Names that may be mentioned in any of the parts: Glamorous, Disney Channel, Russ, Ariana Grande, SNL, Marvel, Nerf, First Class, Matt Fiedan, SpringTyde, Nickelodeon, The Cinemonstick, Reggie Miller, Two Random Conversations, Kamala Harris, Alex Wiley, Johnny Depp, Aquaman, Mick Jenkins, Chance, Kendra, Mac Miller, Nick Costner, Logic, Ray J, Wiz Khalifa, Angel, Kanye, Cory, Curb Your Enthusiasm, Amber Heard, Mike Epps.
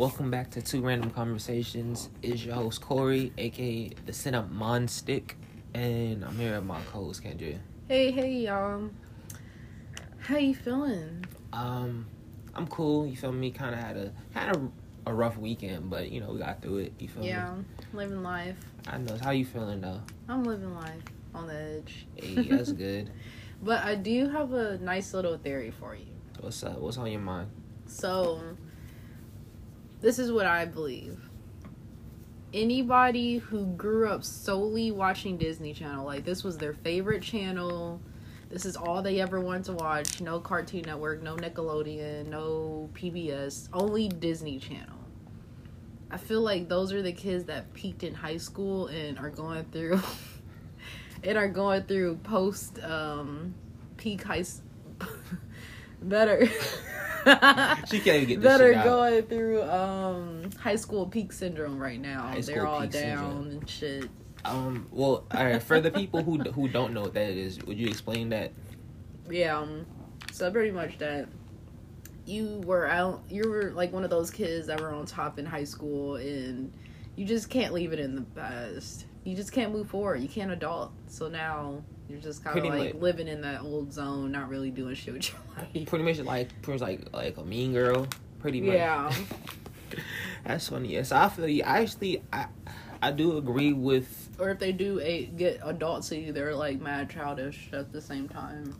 Welcome back to Two Random Conversations. It's your host Corey, aka The Cinemonstick, and I'm here at my co-host Kendra. Hey y'all. How you feeling? I'm cool. You feel me? Kind of had a rough weekend, but we got through it. You feel me? Yeah, living life. I know. How you feeling though? I'm living life on the edge. Hey, that's good. But I do have a nice little theory for you. What's up? What's on your mind? So, this is what I believe. Anybody who grew up solely watching Disney Channel, like this was their favorite channel, this is all they ever wanted to watch, no Cartoon Network, no Nickelodeon, no PBS, only Disney Channel. I feel like those are the kids that peaked in high school and are going through post peak high better. She can't even get this better shit out. Going through high school peak syndrome right now. They're all down syndrome. And shit. Well, all right. For the people who don't know what that is, would you explain that? Yeah. So pretty much that you were out. You were like one of those kids that were on top in high school, and you just can't leave it in the past. You just can't move forward. You can't adult. So now you're just kind of like living in that old zone, not really doing shit with your life. Pretty much like a mean girl. Pretty much. Yeah. That's funny. Yes, I feel you. I do agree with. Or if they do get adultsy, they're like mad childish at the same time.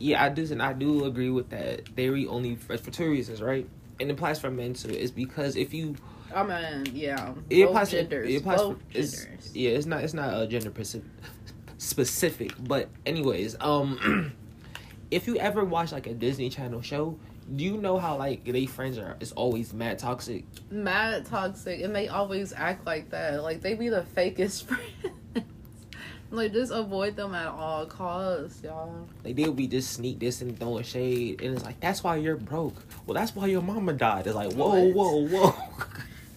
Yeah, I do agree with that theory only for two reasons, right? And it applies for men too. It's because if you. I mean, yeah. It applies for both genders. Yeah, it's not gender specific, but anyways, if you ever watch like a Disney Channel show, do you know how like they friends are? It's always mad toxic, and they always act like that. Like they be the fakest friends. Like just avoid them at all costs, y'all. Like they'll be just sneak this and throwing shade, and it's like that's why you're broke. Well, that's why your mama died. It's like whoa.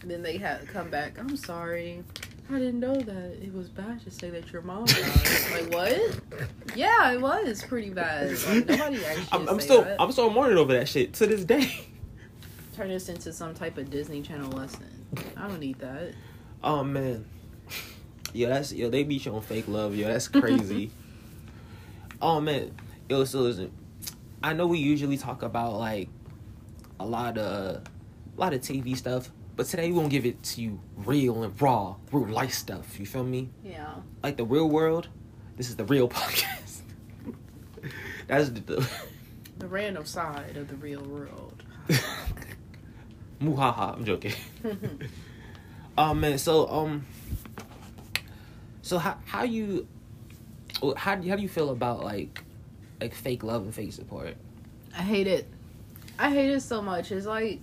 Then they had to come back. I'm sorry. I didn't know that it was bad to say that your mom died. Like, what? Yeah, it was pretty bad. Like, nobody actually I'm still mourning over that shit to this day. Turn this into some type of Disney Channel lesson. I don't need that. Oh, man. Yo, they be showing fake love. Yo, that's crazy. Oh, man. Yo, so listen. I know we usually talk about, like, a lot of TV stuff. But today, we're going to give it to you real and raw, real life stuff. You feel me? Yeah. Like the real world, this is the real podcast. That's the random side of the real world. Muhaha, I'm joking. Man, so how do you feel about like fake love and fake support? I hate it. I hate it so much. It's like,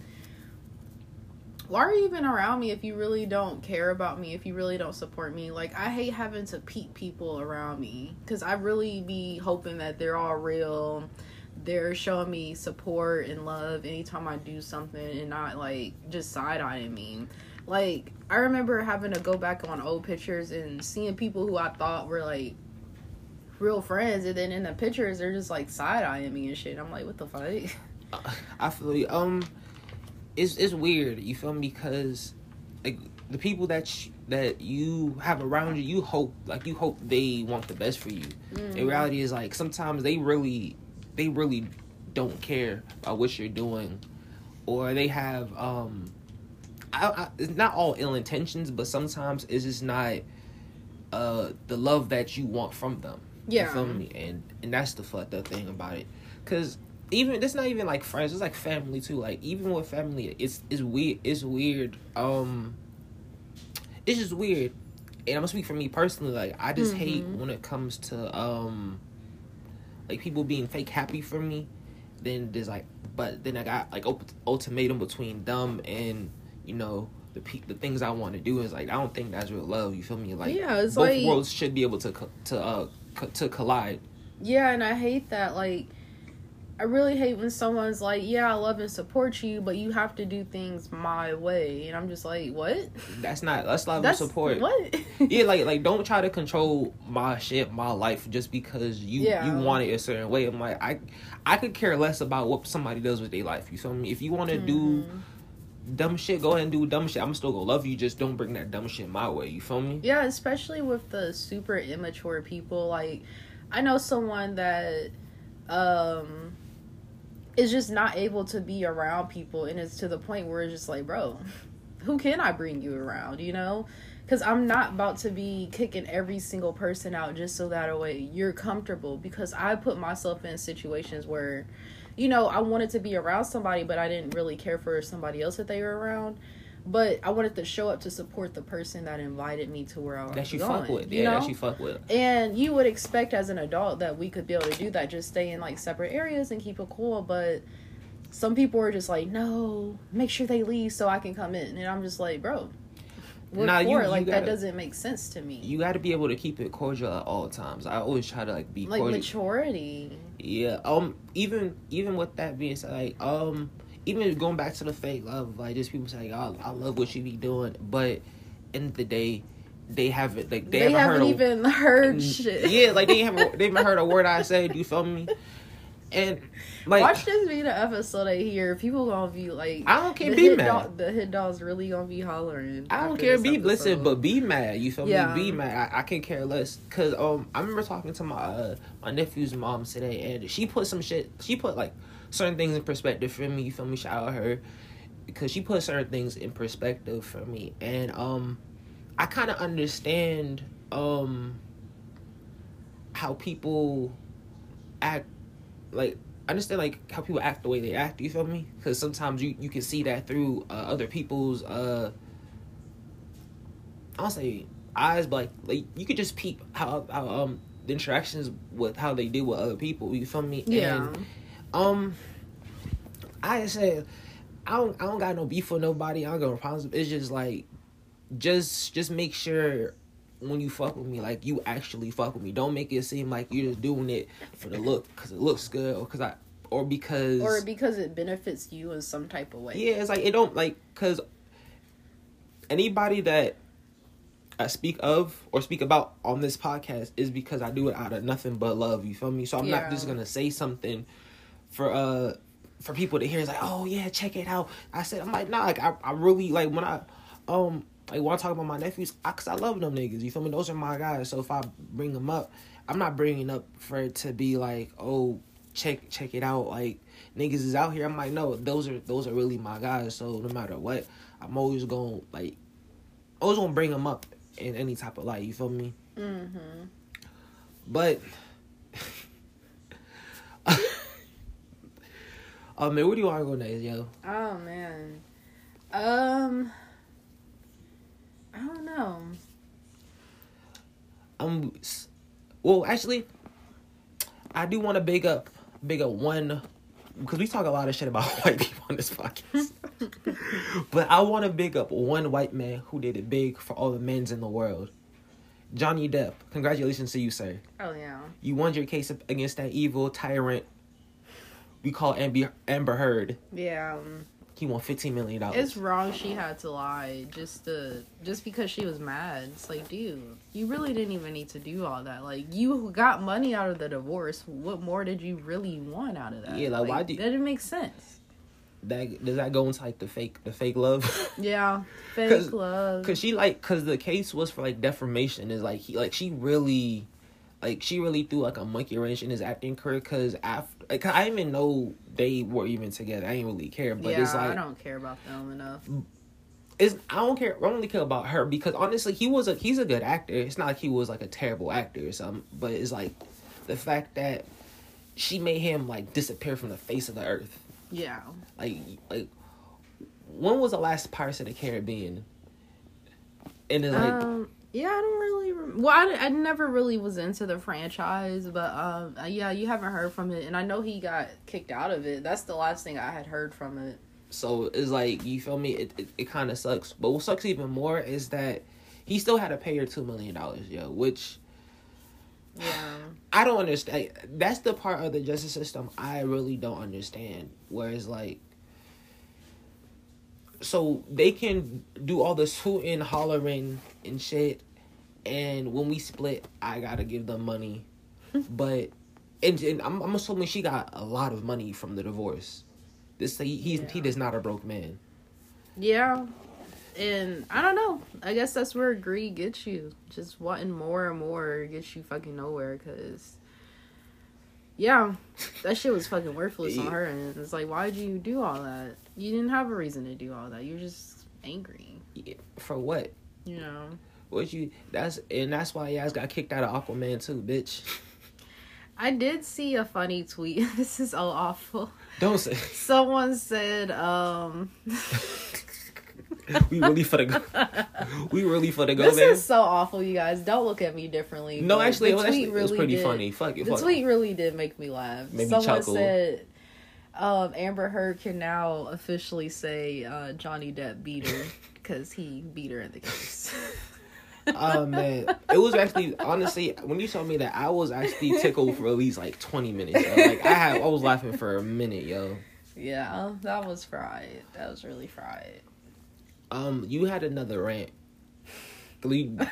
why are you even around me if you really don't care about me, if you really don't support me? Like, I hate having to peep people around me because I really be hoping that they're all real. They're showing me support and love anytime I do something and not, like, just side-eyeing me. Like, I remember having to go back on old pictures and seeing people who I thought were, like, real friends. And then in the pictures, they're just, like, side-eyeing me and shit. And I'm like, what the fuck? I feel you. It's weird, you feel me? Because like the people that you have around you, you hope they want the best for you. Mm. In reality, is like sometimes they really don't care about what you're doing, or they have it's not all ill intentions, but sometimes it's just not the love that you want from them. Yeah, you feel me? And that's the fucked up thing about it, because. Even that's not even like friends, it's like family too. Like even with family, it's weird. It's just weird. And I'm gonna speak for me personally, like I just hate when it comes to like people being fake happy for me. Then there's like, but then I got like ultimatum between them and the things I want to do. Is like I don't think that's real love. You feel me? Like yeah, it's both like, worlds should be able to collide. Yeah, and I hate that. Like. I really hate when someone's like, yeah, I love and support you, but you have to do things my way. And I'm just like, what? That's love and support. What? Yeah, like don't try to control my shit, my life, just because you want it a certain way. I'm like, I could care less about what somebody does with their life. You feel me? If you want to do dumb shit, go ahead and do dumb shit. I'm still gonna love you, just don't bring that dumb shit my way. You feel me? Yeah, especially with the super immature people. Like, I know someone that is just not able to be around people, and it's to the point where it's just like, bro, who can I bring you around, you know? Because I'm not about to be kicking every single person out just so that way you're comfortable. Because I put myself in situations where, you know, I wanted to be around somebody, but I didn't really care for somebody else that they were around. But I wanted to show up to support the person that invited me to where I was going. That you fuck with. Yeah, that you fuck with. And you would expect as an adult that we could be able to do that, just stay in, like, separate areas and keep it cool. But some people are just like, no, make sure they leave so I can come in. And I'm just like, bro, what nah, for? You, like, you gotta, that doesn't make sense to me. You got to be able to keep it cordial at all times. I always try to, like, be like cordial. Like, maturity. Yeah. Even with that being said, like, even going back to the fake love, like, just people saying, oh, I love what you be doing, but end of the day, they haven't heard shit. Yeah, like, they haven't heard a word I said, you feel me? And, like, watch this be the episode I hear. People gonna be like, I don't care, be mad. The hit dog's really gonna be hollering. I don't care, listen, but be mad, you feel me? Be mad. I can care less. Cause, I remember talking to my nephew's mom today, and she put like, certain things in perspective for me, you feel me? Shout out her, because she put certain things in perspective for me, and I kind of understand how people act, like, I understand, like, how people act the way they act, you feel me? Because sometimes you can see that through other people's I don't say eyes, but like you could just peep how the interactions with how they deal with other people, you feel me? Yeah. And, I said, I don't got no beef with nobody. I don't got no problems. It's just like, just make sure when you fuck with me, like, you actually fuck with me. Don't make it seem like you're just doing it for the look, because it looks good, or because it benefits you in some type of way. Yeah, it's like, it don't, like, because anybody that I speak of or speak about on this podcast is because I do it out of nothing but love. You feel me? So I'm not just gonna say something for people to hear. It's like, oh yeah, check it out. I'm like, nah, like, I really, like, when I like, when I talk about my nephews, because I love them niggas, you feel me? Those are my guys. So if I bring them up, I'm not bringing up for it to be like, oh, check it out, like, niggas is out here. I'm like, no, those are really my guys. So no matter what, I'm always gonna, like, always gonna bring them up in any type of light, you feel me? Mm-hmm. But oh, man, where do you want to go next, yo? Oh, man. I don't know. Well, actually, I do want to big up one, because we talk a lot of shit about white people on this podcast. But I want to big up one white man who did it big for all the men's in the world. Johnny Depp. Congratulations to you, sir. Oh, yeah. You won your case against that evil tyrant we call Amber Heard. Yeah. He won $15 million. It's wrong she had to lie just because she was mad. It's like, dude, you really didn't even need to do all that. Like, you got money out of the divorce. What more did you really want out of that? Yeah, like why do you... That didn't make sense. Does that go into, like, the fake love? Yeah, fake love. Because the case was for, like, defamation. Is like, she really threw, like, a monkey wrench in his acting career, because after, like, I didn't even know they were even together. I didn't really care, but yeah, it's like, I don't care about them enough. I don't care. I only care about her, because honestly, he's a good actor. It's not like he was, like, a terrible actor or something, but it's like the fact that she made him, like, disappear from the face of the earth. Yeah. Like when was the last Pirates of the Caribbean? And then, like. Yeah, I don't really... I never really was into the franchise, but, yeah, you haven't heard from it, and I know he got kicked out of it. That's the last thing I had heard from it. So, it's like, you feel me? It kind of sucks. But what sucks even more is that he still had to pay her $2 million, yo, which... Yeah. I don't understand. That's the part of the justice system I really don't understand, whereas, like... So, they can do all this hooting, hollering, and shit, and when we split, I gotta give them money. But, and I'm assuming she got a lot of money from the divorce. He is not a broke man. Yeah. And I don't know. I guess that's where greed gets you. Just wanting more and more gets you fucking nowhere. Because, yeah, that shit was fucking worthless on her end. It's like, why did you do all that? You didn't have a reason to do all that. You're just angry. Yeah, for what? You know. That's why y'all got kicked out of Aquaman too, bitch. I did see a funny tweet. This is so awful. Don't say. Someone said, We really for the go. This is so awful, you guys. Don't look at me differently. No, actually, it was pretty funny. Fuck it. The tweet really did make me laugh. Someone said, Amber Heard can now officially say Johnny Depp beat her because he beat her in the case. Oh man, it was actually honestly when you told me that I was actually tickled for at least like 20 minutes. Yo. Like I was laughing for a minute, yo. Yeah, that was fried. That was really fried. You had another rant. I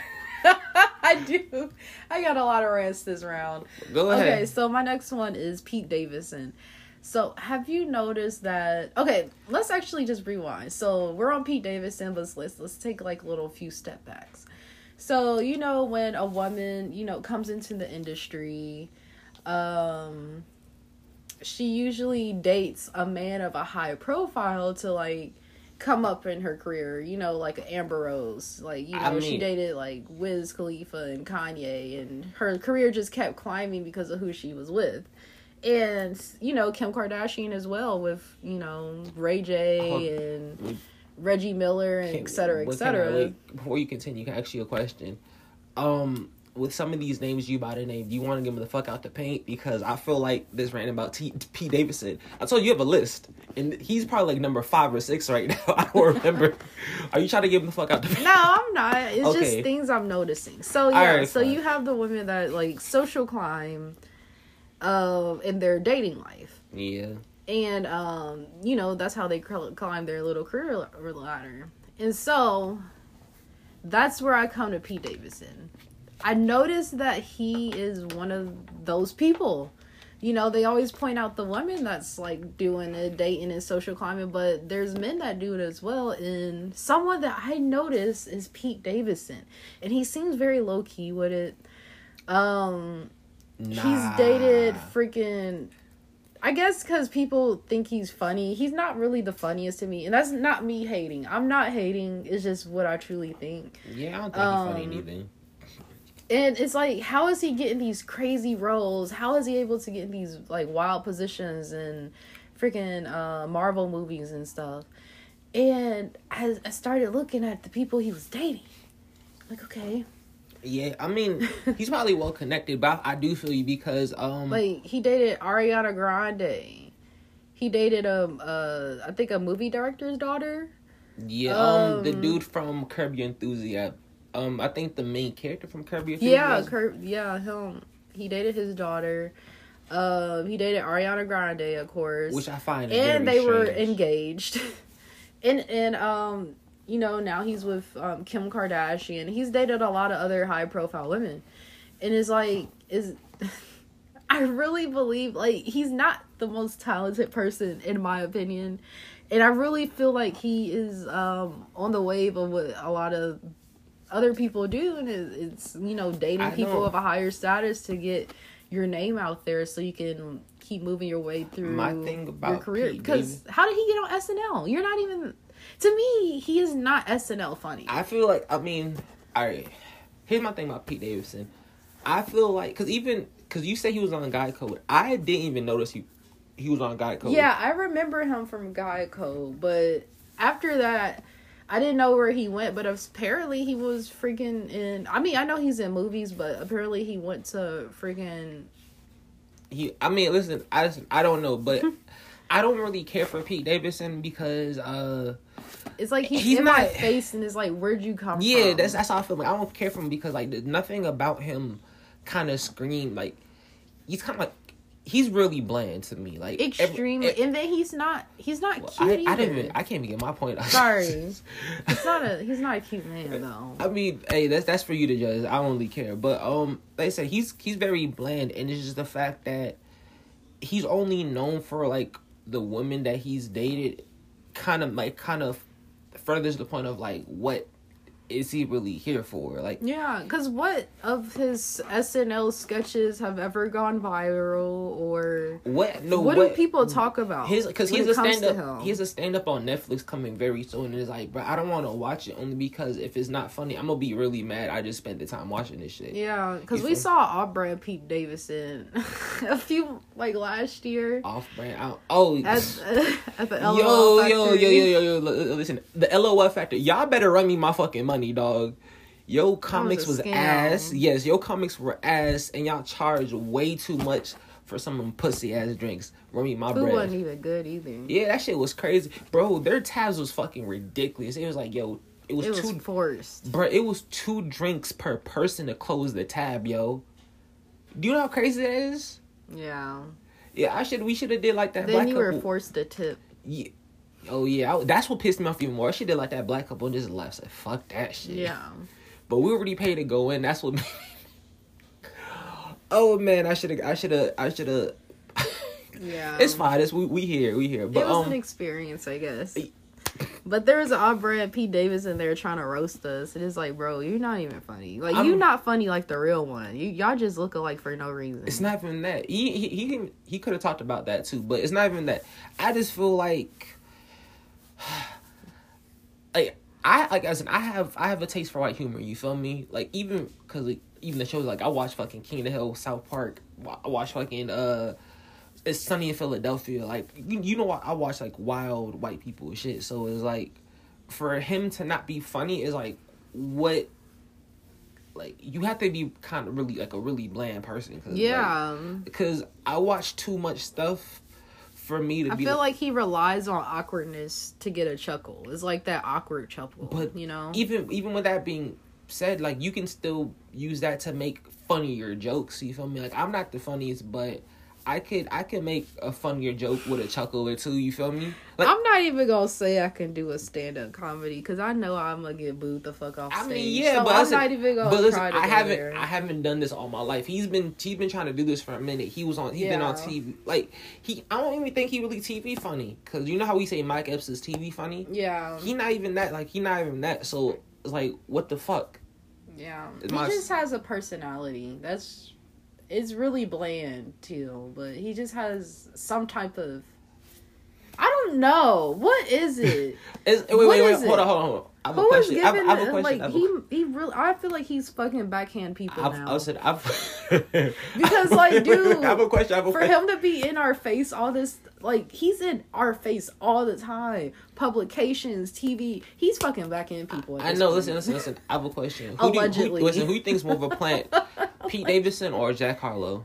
do. I got a lot of rants this round. Go ahead. Okay, so my next one is Pete Davidson. So have you noticed that? Okay, let's actually just rewind. So we're on Pete Davidson, but let's take like little few step backs. So, you know, when a woman, you know, comes into the industry, she usually dates a man of a high profile to, like, come up in her career. You know, like Amber Rose. Like, you know, she dated, like, Wiz Khalifa and Kanye, and her career just kept climbing because of who she was with. And, you know, Kim Kardashian as well with, you know, Ray J and Reggie Miller, and et cetera. Before you continue, you can ask you a question. With some of these names you by the name, do you want to give them the fuck out the paint? Because I feel like this rant about Pete Davidson. I told you have a list, and he's probably like number 5 or 6 right now. I don't remember. Are you trying to give him the fuck out the paint? No, I'm not. It's just things I'm noticing. So, yeah, right, so fine. You have the women that, like, social climb in their dating life. Yeah. And, you know, that's how they climb their little career ladder. And so, that's where I come to Pete Davidson. I noticed that he is one of those people. You know, they always point out the women that's, like, doing the dating and social climbing. But there's men that do it as well. And someone that I noticed is Pete Davidson. And he seems very low-key with it. Nah. He's dated freaking... I guess because people think he's funny. He's not really the funniest to me. And that's not me hating. I'm not hating. It's just what I truly think. Yeah, I don't think he's funny either. And it's like, how is he getting these crazy roles? How is he able to get in these, like, wild positions and freaking Marvel movies and stuff? And I started looking at the people he was dating. Like, okay. Yeah, I mean, he's probably well connected, but I do feel you because like he dated Ariana Grande, he dated I think a movie director's daughter. Yeah, the dude from Curb Your Enthusiasm, I think the main character from Curb Your Enthusiasm. Yeah, him. He dated his daughter. He dated Ariana Grande, of course, which I find and very they strange. Were engaged, and. You know, now he's with Kim Kardashian. He's dated a lot of other high-profile women. And it's like, I really believe, like, he's not the most talented person, in my opinion. And I really feel like he is on the wave of what a lot of other people do. And it's you know, dating people of a higher status to get your name out there so you can keep moving your way through your career. Because how did he get on SNL? You're not even... To me, he is not SNL funny. I feel like, I mean, all right. Here's my thing about Pete Davidson. I feel like, because you said he was on Guy Code. I didn't even notice he was on Guy Code. Yeah, I remember him from Guy Code. But after that, I didn't know where he went. But apparently he was freaking in, I mean, I know he's in movies, but apparently he went to freaking. I don't know, but I don't really care for Pete Davidson because, it's like he's in my face, and it's like, where'd you come from? Yeah, that's how I feel. Like, I don't care for him because, like, nothing about him kind of screamed, like, he's kind of like, he's really bland to me. Like, extremely. And then he's not cute either. I can't even get my point out. Sorry. He's not a cute man, though. I mean, hey, that's for you to judge. I don't really care. But, like I said, he's very bland, and it's just the fact that he's only known for, like, the women that he's dated kind of furthers the point of, like, what is he really here for? Like, yeah, because what of his SNL sketches have ever gone viral, or what do people talk about? Because he's a stand-up on Netflix coming very soon, and it's like, bro, I don't want to watch it only because if it's not funny, I'm gonna be really mad. I just spent the time watching this shit. Yeah, because we saw off-brand Pete Davidson a few last year. Off-brand, at the LOL Factory. Yo! Listen, the LOL Factory. Y'all better run me my fucking money, dog. Yo, comics was ass. Yes, yo, comics were ass, and y'all charged way too much for some pussy ass drinks. Run me my bread. It wasn't even good either. Yeah, that shit was crazy, bro. Their tabs was fucking ridiculous. It was like, yo, it was forced, bro. It was 2 drinks per person to close the tab, yo. Do you know how crazy that is? Yeah. Yeah, we should have did like that. Then you were forced to tip. Yeah. Oh yeah, that's what pissed me off even more. She did like that black couple and just left. Said, fuck that shit. Yeah. But we already paid to go in. That's what. Oh man, I should have. Yeah. It's fine. We here. We here. But it was an experience, I guess. But there was an off-brand Pete Davidson there trying to roast us. It is like, bro, you're not even funny. Like, you're not funny like the real one. Y'all just look alike for no reason. It's not even that. He could have talked about that too, but it's not even that. I just feel like. I have a taste for white humor. You feel me? Like even because even the shows, like, I watch fucking King of the Hill, South Park. I watch fucking It's Sunny in Philadelphia. Like you know, I watch like wild white people and shit. So it's like for him to not be funny is like what. Like you have to be kind of really like a really bland person. Cause, yeah. Because like, I watch too much stuff. For me to I feel like he relies on awkwardness to get a chuckle. It's like that awkward chuckle, but you know. Even with that being said, like you can still use that to make funnier jokes. You feel me? Like I'm not the funniest, but I could make a funnier joke with a chuckle or two. You feel me? Like I'm not even gonna say I can do a stand up comedy because I know I'm gonna get booed the fuck off stage. I mean, yeah, so but I'm not even gonna. But listen, I haven't done this all my life. He's been trying to do this for a minute. He's been on TV. Like I don't even think he really TV funny because you know how we say Mike Epps is TV funny. Yeah, he's not even that. So it's like, what the fuck? Yeah, he just has a personality. It's really bland too, but he just has some type of. I don't know. What is it? Wait. Hold on. I have a question. I feel like he's fucking backhand people now. Because like, dude, I have a question. Him to be in our face all this, like he's in our face all the time. Publications, TV, he's fucking backhand people. I know. Listen. I have a question. Allegedly, who thinks more of a plant, Pete Davidson or Jack Harlow?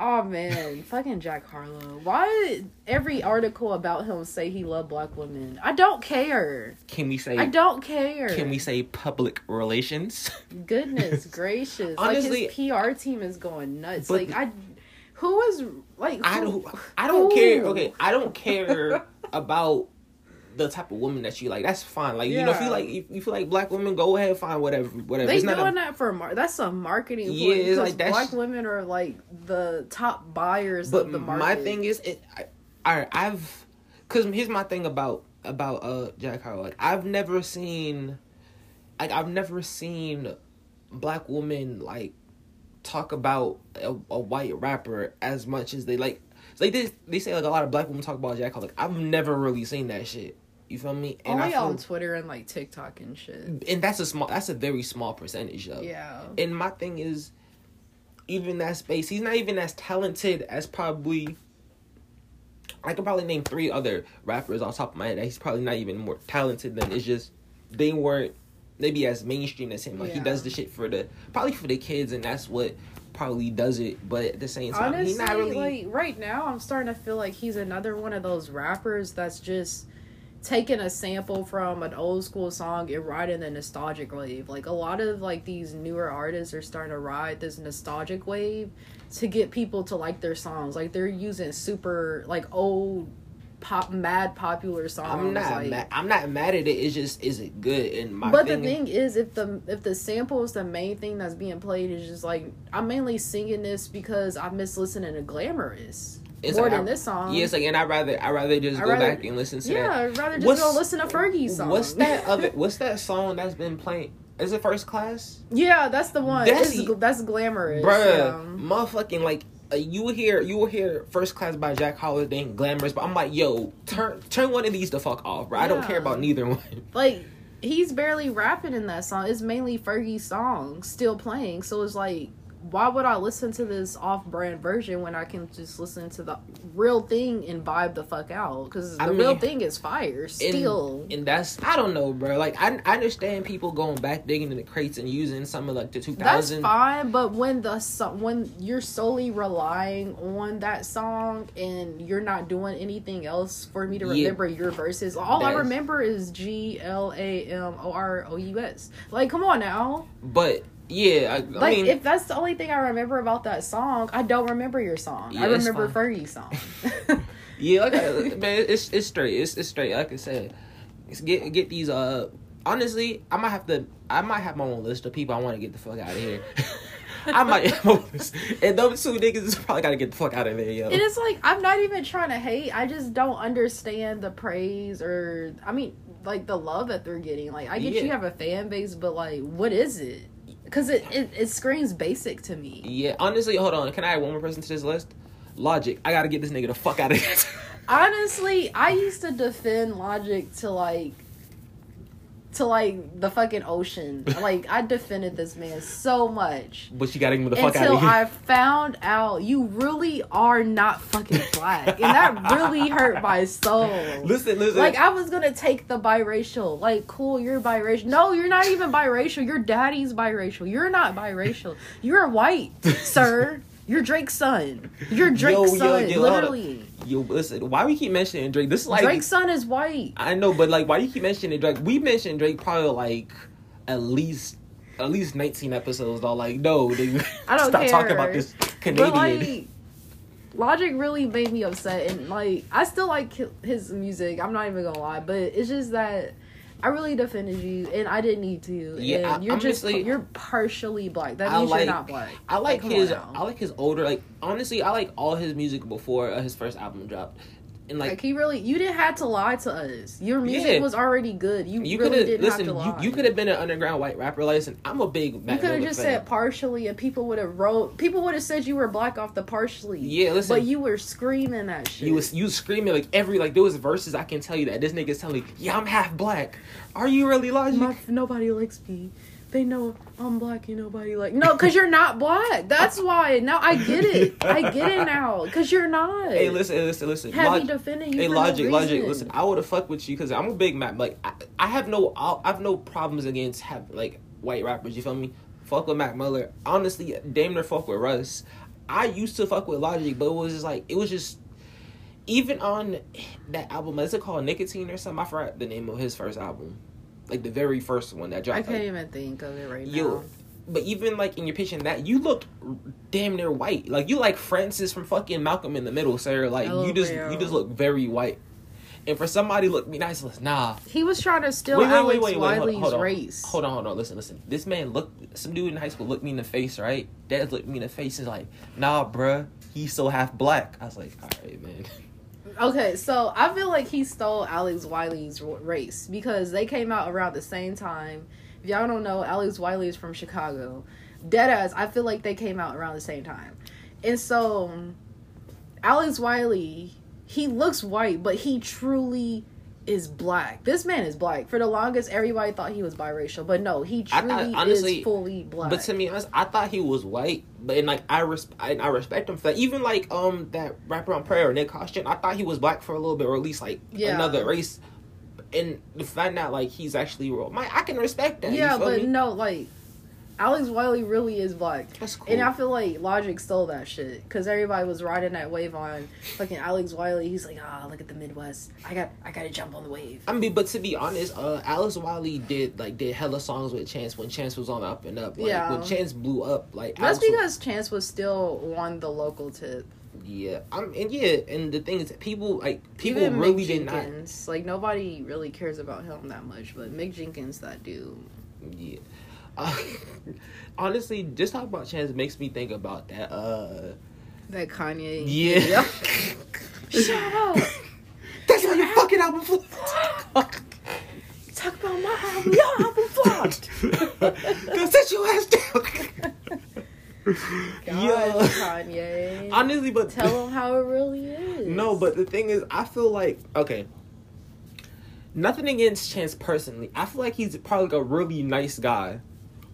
Oh man, fucking Jack Harlow. Why every article about him say he loved black women? I don't care. I don't care. Can we say public relations? Goodness gracious. Honestly, like his PR team is going nuts. Like I don't care. Okay, I don't care about the type of woman that you like. That's fine. Like, you know, if you feel like black women, go ahead, find whatever. They doing that for that's a marketing. Yeah, it's like that's black women are like the top buyers of the market. My thing is, here's my thing about Jack Harlow. Like, I've never seen black women like talk about a white rapper as much as they like. They say like a lot of black women talk about Jack Harlow. Like, I've never really seen that shit. You feel me? And only on Twitter and like TikTok and shit. And that's a very small percentage of. Yeah. And my thing is, even that space, he's not even as talented as probably. I could probably name 3 other rappers off the top of my head that he's probably not even more talented than. It's just they weren't maybe as mainstream as him. Like he does the shit for the kids, and that's what probably does it. But at the same time, honestly, he's not really. Like right now, I'm starting to feel like he's another one of those rappers that's just taking a sample from an old school song and riding the nostalgic wave. Like a lot of like these newer artists are starting to ride this nostalgic wave to get people to like their songs. Like they're using super like old pop mad popular songs. I'm not mad at it. It's just, is it good? And the thing is, if the sample is the main thing that's being played, is just like I'm mainly singing this because I miss listening to Glamorous. it's more than this song. Yeah, it's like, and I'd rather just go back and listen to that. Yeah, I'd rather just go listen to Fergie's song. What's that song that's been playing? Is it First Class? Yeah, that's the one. That's Glamorous. Bruh, motherfucking, like, you will hear First Class by Jack Harlow being Glamorous, but I'm like, yo, turn one of these the fuck off, bro. Yeah. I don't care about neither one. Like, he's barely rapping in that song. It's mainly Fergie's song still playing, so it's like, why would I listen to this off-brand version when I can just listen to the real thing and vibe the fuck out? Because real thing is fire, still. And that's, I don't know, bro. Like, I understand people going back, digging in the crates and using some of, like, the 2000. That's fine, but when you're solely relying on that song and you're not doing anything else for me to remember your verses, all I remember is Glamorous. Like, come on now. But... yeah, I mean, if that's the only thing I remember about that song, I don't remember your song. Yeah, I remember Fergie's song. Yeah, okay, man, it's straight. It's straight. Like I said, get these. Honestly, I might have my own list of people I want to get the fuck out of here. I might have my own list, and those two niggas probably gotta get the fuck out of there, yo. And it's like, I'm not even trying to hate. I just don't understand the praise or the love that they're getting. Like, I get you have a fan base, but like, what is it? Because it screams basic to me. Yeah, honestly, hold on. Can I add one more person to this list? Logic. I gotta get this nigga the fuck out of here. Honestly, I used to defend Logic to the fucking ocean. Like, I defended this man so much. But you gotta get him the fuck out of here. Until I found out you really are not fucking black. And that really hurt my soul. Listen. Like, I was gonna take the biracial. Like, cool, you're biracial. No, you're not even biracial. Your daddy's biracial. You're not biracial. You're white, sir. You're Drake's son. You're Drake's son, literally. Yo, listen, why we keep mentioning Drake? This is like... Drake's son is white. I know, but, like, why do you keep mentioning Drake? We mentioned Drake probably, like, at least 19 episodes, though. Like, no, dude. I don't care. Stop talking about this Canadian. But, like, Logic really made me upset, and, like, I still like his music. I'm not even gonna lie, but it's just that... I really defended you, and I didn't need to. Yeah, and you're partially black. That means you're not black. I like his older, like, honestly, I like all his music before his first album dropped. And like he really, you didn't have to lie to us. Your music was already good. You really didn't have to lie. You could have been an underground white rapper, and I'm a big Mac Miller fan. You could have just said partially, and people would have said you were black off the partially. Yeah, listen. But you were screaming that shit. You screaming there was verses I can tell you that this nigga's telling me, yeah, I'm half black. Are you really Logic? Nobody likes me. They know I'm black and nobody like... No, because you're not black. That's why. Now I get it. Because you're not. Hey, listen. Have me defending you for Logic, listen. I would have fucked with you because I'm a big Mac. Like, I have no problems against white rappers. You feel me? Fuck with Mac Miller. Honestly, damn near fuck with Russ. I used to fuck with Logic, but it was just like... It was just... Even on that album, is it called Nicotine or something? I forgot the name of his first album. Like, the very first one that dropped. I can't even think of it right now. But even, in your picture in that, you look damn near white. Like, you like Francis from fucking Malcolm in the Middle, sir. Like, you just look very white. And for somebody, look, be nice, nah. He was trying to steal Alex Wiley's race. Hold on, listen. This man looked, some dude in high school looked me in the face, right? Dad looked me in the face and like, nah, bruh, he's so half black. I was like, all right, man. Okay, so I feel like he stole Alex Wiley's race because they came out around the same time. If y'all don't know, Alex Wiley is from Chicago. Deadass, I feel like they came out around the same time. And so, Alex Wiley, he looks white, but he truly is black. This man is black. For the longest, everybody thought he was biracial, but no, he truly is fully black. But to be honest, I thought he was white. I respect him for that. Even that rapper on Prayer, Nick Costner, I thought he was black for a little bit, or at least another race. And to find out he's actually real, I can respect that. Yeah, but Alex Wiley really is black. That's cool. And I feel like Logic stole that shit because everybody was riding that wave on fucking Alex Wiley. He's like, look at the Midwest. I got to jump on the wave. I mean, but to be honest, Alex Wiley did hella songs with Chance when Chance was on Up and Up. When Chance blew up, that's because Chance was still on the local tip. Yeah, and the thing is, people even really did not. Nobody really cares about him that much, but Mick Jenkins, that dude. Yeah. Honestly, just talking about Chance makes me think about that That Kanye. Yeah. Shut up. That's how your fucking album flopped. Talk about my album. Your album flopped. Go sit your ass down. God, yeah. Kanye. Honestly, but tell him how it really is. No, but the thing is, I feel like, okay, nothing against Chance personally. I feel like he's probably a really nice guy.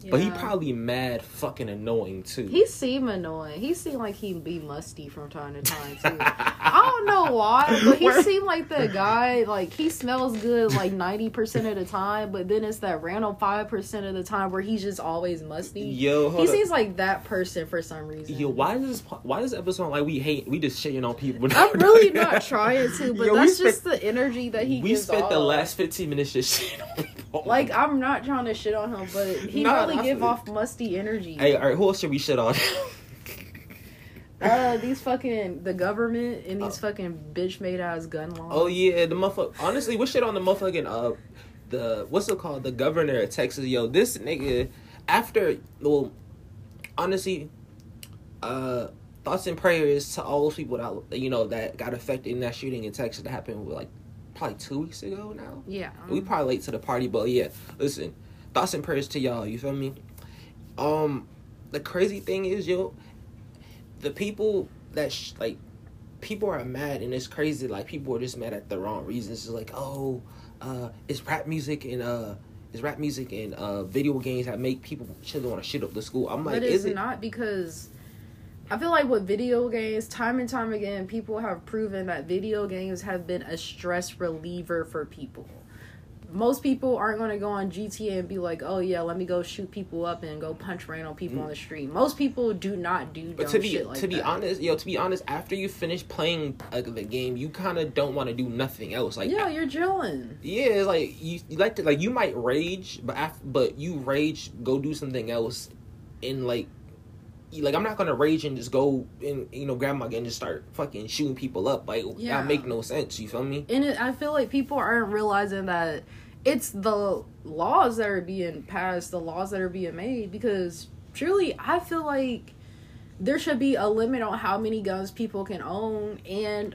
Yeah. But he probably mad fucking annoying too. He seem annoying. He seem like he be musty from time to time too. I don't know why, but he seem like that guy. Like he smells good like 90% of the time, but then it's that random 5% of the time where he's just always musty. Yo, he seems like that person for some reason. Yo, why does episode like we just shitting on people? I'm really not trying to, but yo, that's just the energy that he gives off. We spent the last 15 minutes just shitting on people. Like I'm not trying to shit on him, but he really. Give off musty energy. Hey, all right, who else should we shit on? These fucking the government and these fucking bitch made ass gun laws. Oh yeah, the motherfucker. Honestly, we shit on the motherfucking the what's it called? The governor of Texas. Yo, this nigga after well, honestly, thoughts and prayers to all those people that you know that got affected in that shooting in Texas that happened like probably 2 weeks ago now. Yeah, we probably late to the party, but yeah, listen. Thoughts and prayers to y'all, you feel me? The crazy thing is, yo, the people that, like, people are mad, and it's crazy, like, people are just mad at the wrong reasons. It's like, oh, it's rap music and video games that make people children want to shit up the school. I'm like, but it's not because... I feel like with video games, time and time again, people have proven that video games have been a stress reliever for people. Most people aren't going to go on GTA and be like, oh, yeah, let me go shoot people up and go punch random people on the street. Most people do not do dumb shit like that. To be honest, after you finish playing the game, you kind of don't want to do nothing else. Like, yeah, you're chilling. Yeah, it's like, you like to, like you might rage, but you rage, go do something else. And, like I'm not going to rage and just go and, you know, grab my gun and just start fucking shooting people up. Like, yeah. That make no sense. You feel me? And I feel like people aren't realizing that... It's the laws that are being passed, the laws that are being made, because truly, I feel like there should be a limit on how many guns people can own and...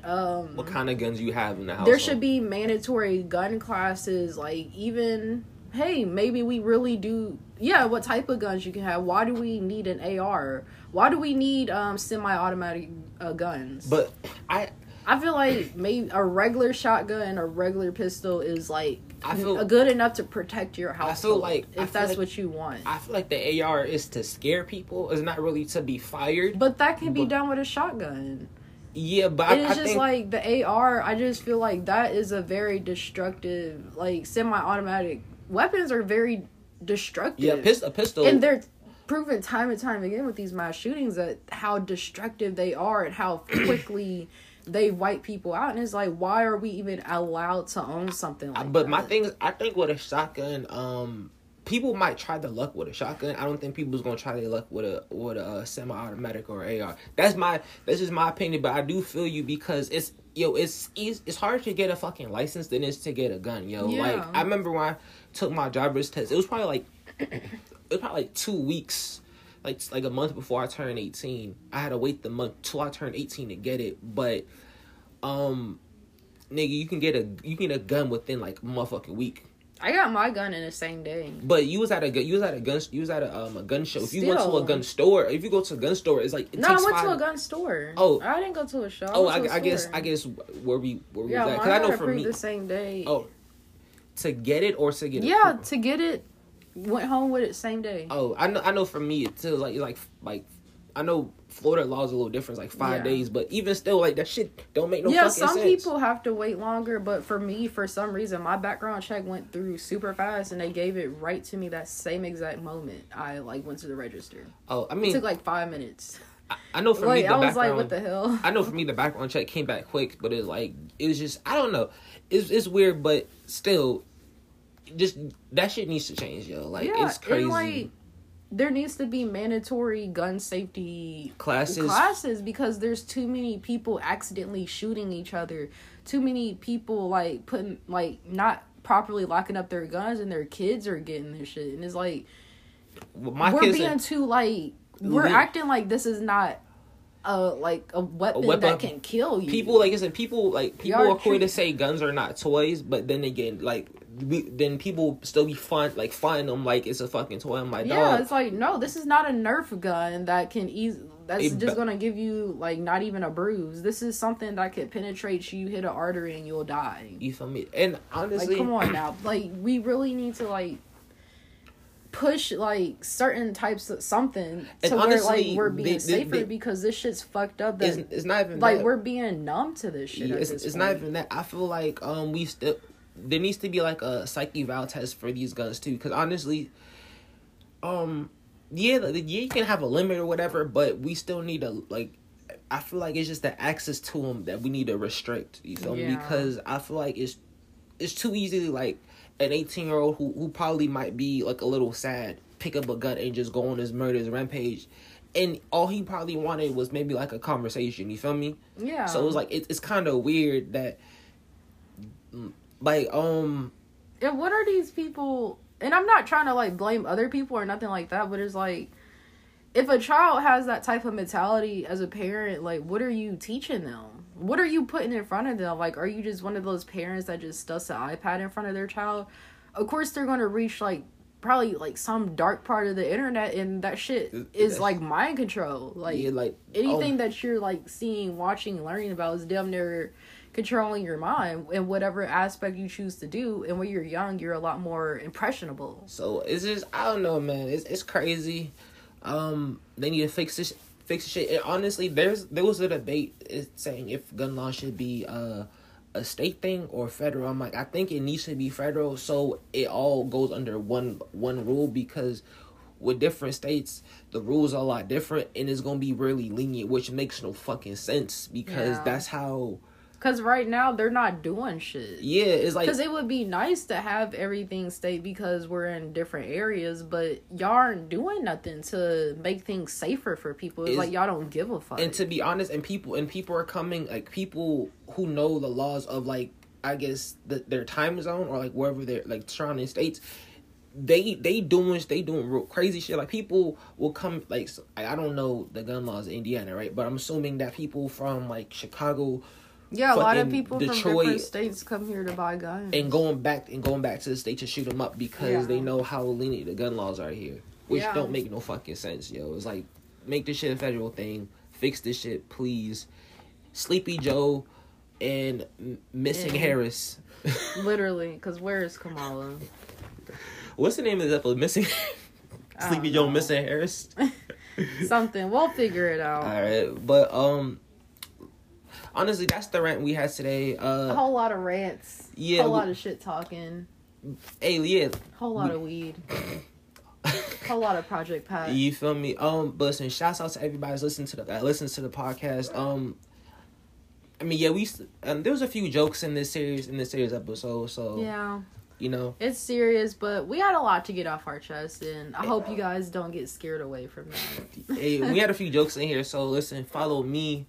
what kind of guns you have in the house? There should be mandatory gun classes, like even, hey, maybe we really do... Yeah, what type of guns you can have? Why do we need an AR? Why do we need semi-automatic guns? But I feel like maybe a regular shotgun and a regular pistol is like... good enough to protect your household. What you want. I feel like the AR is to scare people. It's not really to be fired. But that can be done with a shotgun. Yeah, but it's just like the AR. I just feel like that is a very destructive. Like semi-automatic weapons are very destructive. Yeah, a pistol. And they're proven time and time again with these mass shootings that how destructive they are and how quickly. They wipe people out, and it's like, why are we even allowed to own something like that? But my thing is, I think with a shotgun, people might try their luck with a shotgun. I don't think people's gonna try their luck with a semi-automatic or AR. That's just my opinion, but I do feel you because it's harder to get a fucking license than it's to get a gun, yo. Yeah. Like, I remember when I took my driver's test, it was probably like 2 weeks. Like a month before I turned 18. I had to wait the month till I turned 18 to get it. But, nigga, you can get a gun within like a motherfucking week. I got my gun in the same day. But you was at a gun show. If you went to a gun store, it's like it takes 5 I went to a gun store. Oh, I didn't go to a shop. Oh, I guess where we was at, because I know for me the same day. Oh, to get it or to get it. Yeah, to get it. Went home with it same day. Oh, I know. For me, it's like I know Florida laws are a little different. It's like 5 days, but even still, like that shit don't make no fucking sense. Yeah, some people have to wait longer, but for me, for some reason, my background check went through super fast, and they gave it right to me that same exact moment. I like went to the register. Oh, I mean, it took like 5 minutes. I know for me, the I was like, what the hell? I know for me, the background check came back quick, but it was just I don't know. It's weird, but still. Just that shit needs to change, yo. Like, yeah, it's crazy. And like, there needs to be mandatory gun safety classes because there's too many people accidentally shooting each other. Too many people like putting like not properly locking up their guns, and their kids are getting this shit. And it's like, we're acting like this is not a weapon that can kill you. People are quick to say guns are not toys, but then again, people still be find them like it's a fucking toy. I'm like, yeah, dog. It's like, no, this is not a Nerf gun that can just gonna give you like not even a bruise. This is something that could penetrate you, hit an artery, and you'll die. You feel me? And honestly, come on now, we really need to push certain types of something to where we're being safer because this shit's fucked up. That it's not even that. We're being numb to this shit. Yeah, it's not even that. I feel like there needs to be a psych eval test for these guns too, because honestly, yeah, you can have a limit or whatever, but we still need to I feel like it's just the access to them that we need to restrict. You know, because I feel like it's too easy to, an 18-year-old who probably might be a little sad, pick up a gun and just go on his murderous rampage, and all he probably wanted was maybe a conversation. You feel me? Yeah. So it was it's kind of weird that and what are these people? And I'm not trying to blame other people or nothing like that, but it's if a child has that type of mentality as a parent, what are you teaching them? What are you putting in front of them? Are you just one of those parents that just stuffs an iPad in front of their child? Of course, they're going to reach, probably, some dark part of the internet, and that shit is, mind control. Anything that you're, seeing, watching, learning about is damn near controlling your mind in whatever aspect you choose to do. And when you're young, you're a lot more impressionable. So, it's just, I don't know, man. It's crazy. They need to fix the shit. And honestly, there was a debate saying if gun law should be a state thing or federal. I'm I think it needs to be federal, so it all goes under one rule, because with different states, the rules are a lot different, and it's gonna be really lenient, which makes no fucking sense, because that's how. Because right now, they're not doing shit. Yeah, it's Because it would be nice to have everything stay because we're in different areas, but y'all aren't doing nothing to make things safer for people. It's y'all don't give a fuck. And to be honest, and people are coming, people who know the laws of, I guess, their time zone or, wherever they're, surrounding states, they doing real crazy shit. People will come, I don't know the gun laws in Indiana, right? But I'm assuming that people from, Chicago... Yeah, a lot of people Detroit, from different states come here to buy guns. And going back to the state to shoot them up because they know how lenient the gun laws are here. Which don't make no fucking sense, yo. It's make this shit a federal thing. Fix this shit, please. Sleepy Joe and Missing Harris. Literally, because where is Kamala? What's the name of the episode? Missing Sleepy Joe, Missing Harris? Something. We'll figure it out. All right, but, honestly, that's the rant we had today. A whole lot of rants. Yeah. A whole lot of shit talking. Hey, yeah. Whole lot of weed. Whole lot of Project Pat. You feel me? But listen, shouts out to everybody that's listening to the podcast. There was a few jokes in this series episode, so yeah. You know. It's serious, but we had a lot to get off our chest, and I hope you guys don't get scared away from that. Hey, we had a few jokes in here, so listen, follow me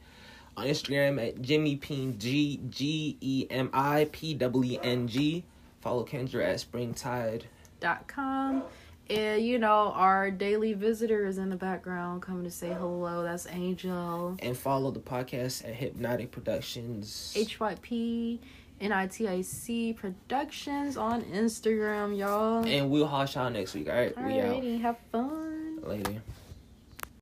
on Instagram at JimmyPeng, GEMIPWENG. Follow Kendra at springtide.com. And, our daily visitor is in the background coming to say hello. That's Angel. And follow the podcast at Hypnotic Productions. HYPNITIC Productions on Instagram, y'all. And we'll holler y'all next week, all right? Alrighty, we out. Have fun. Later.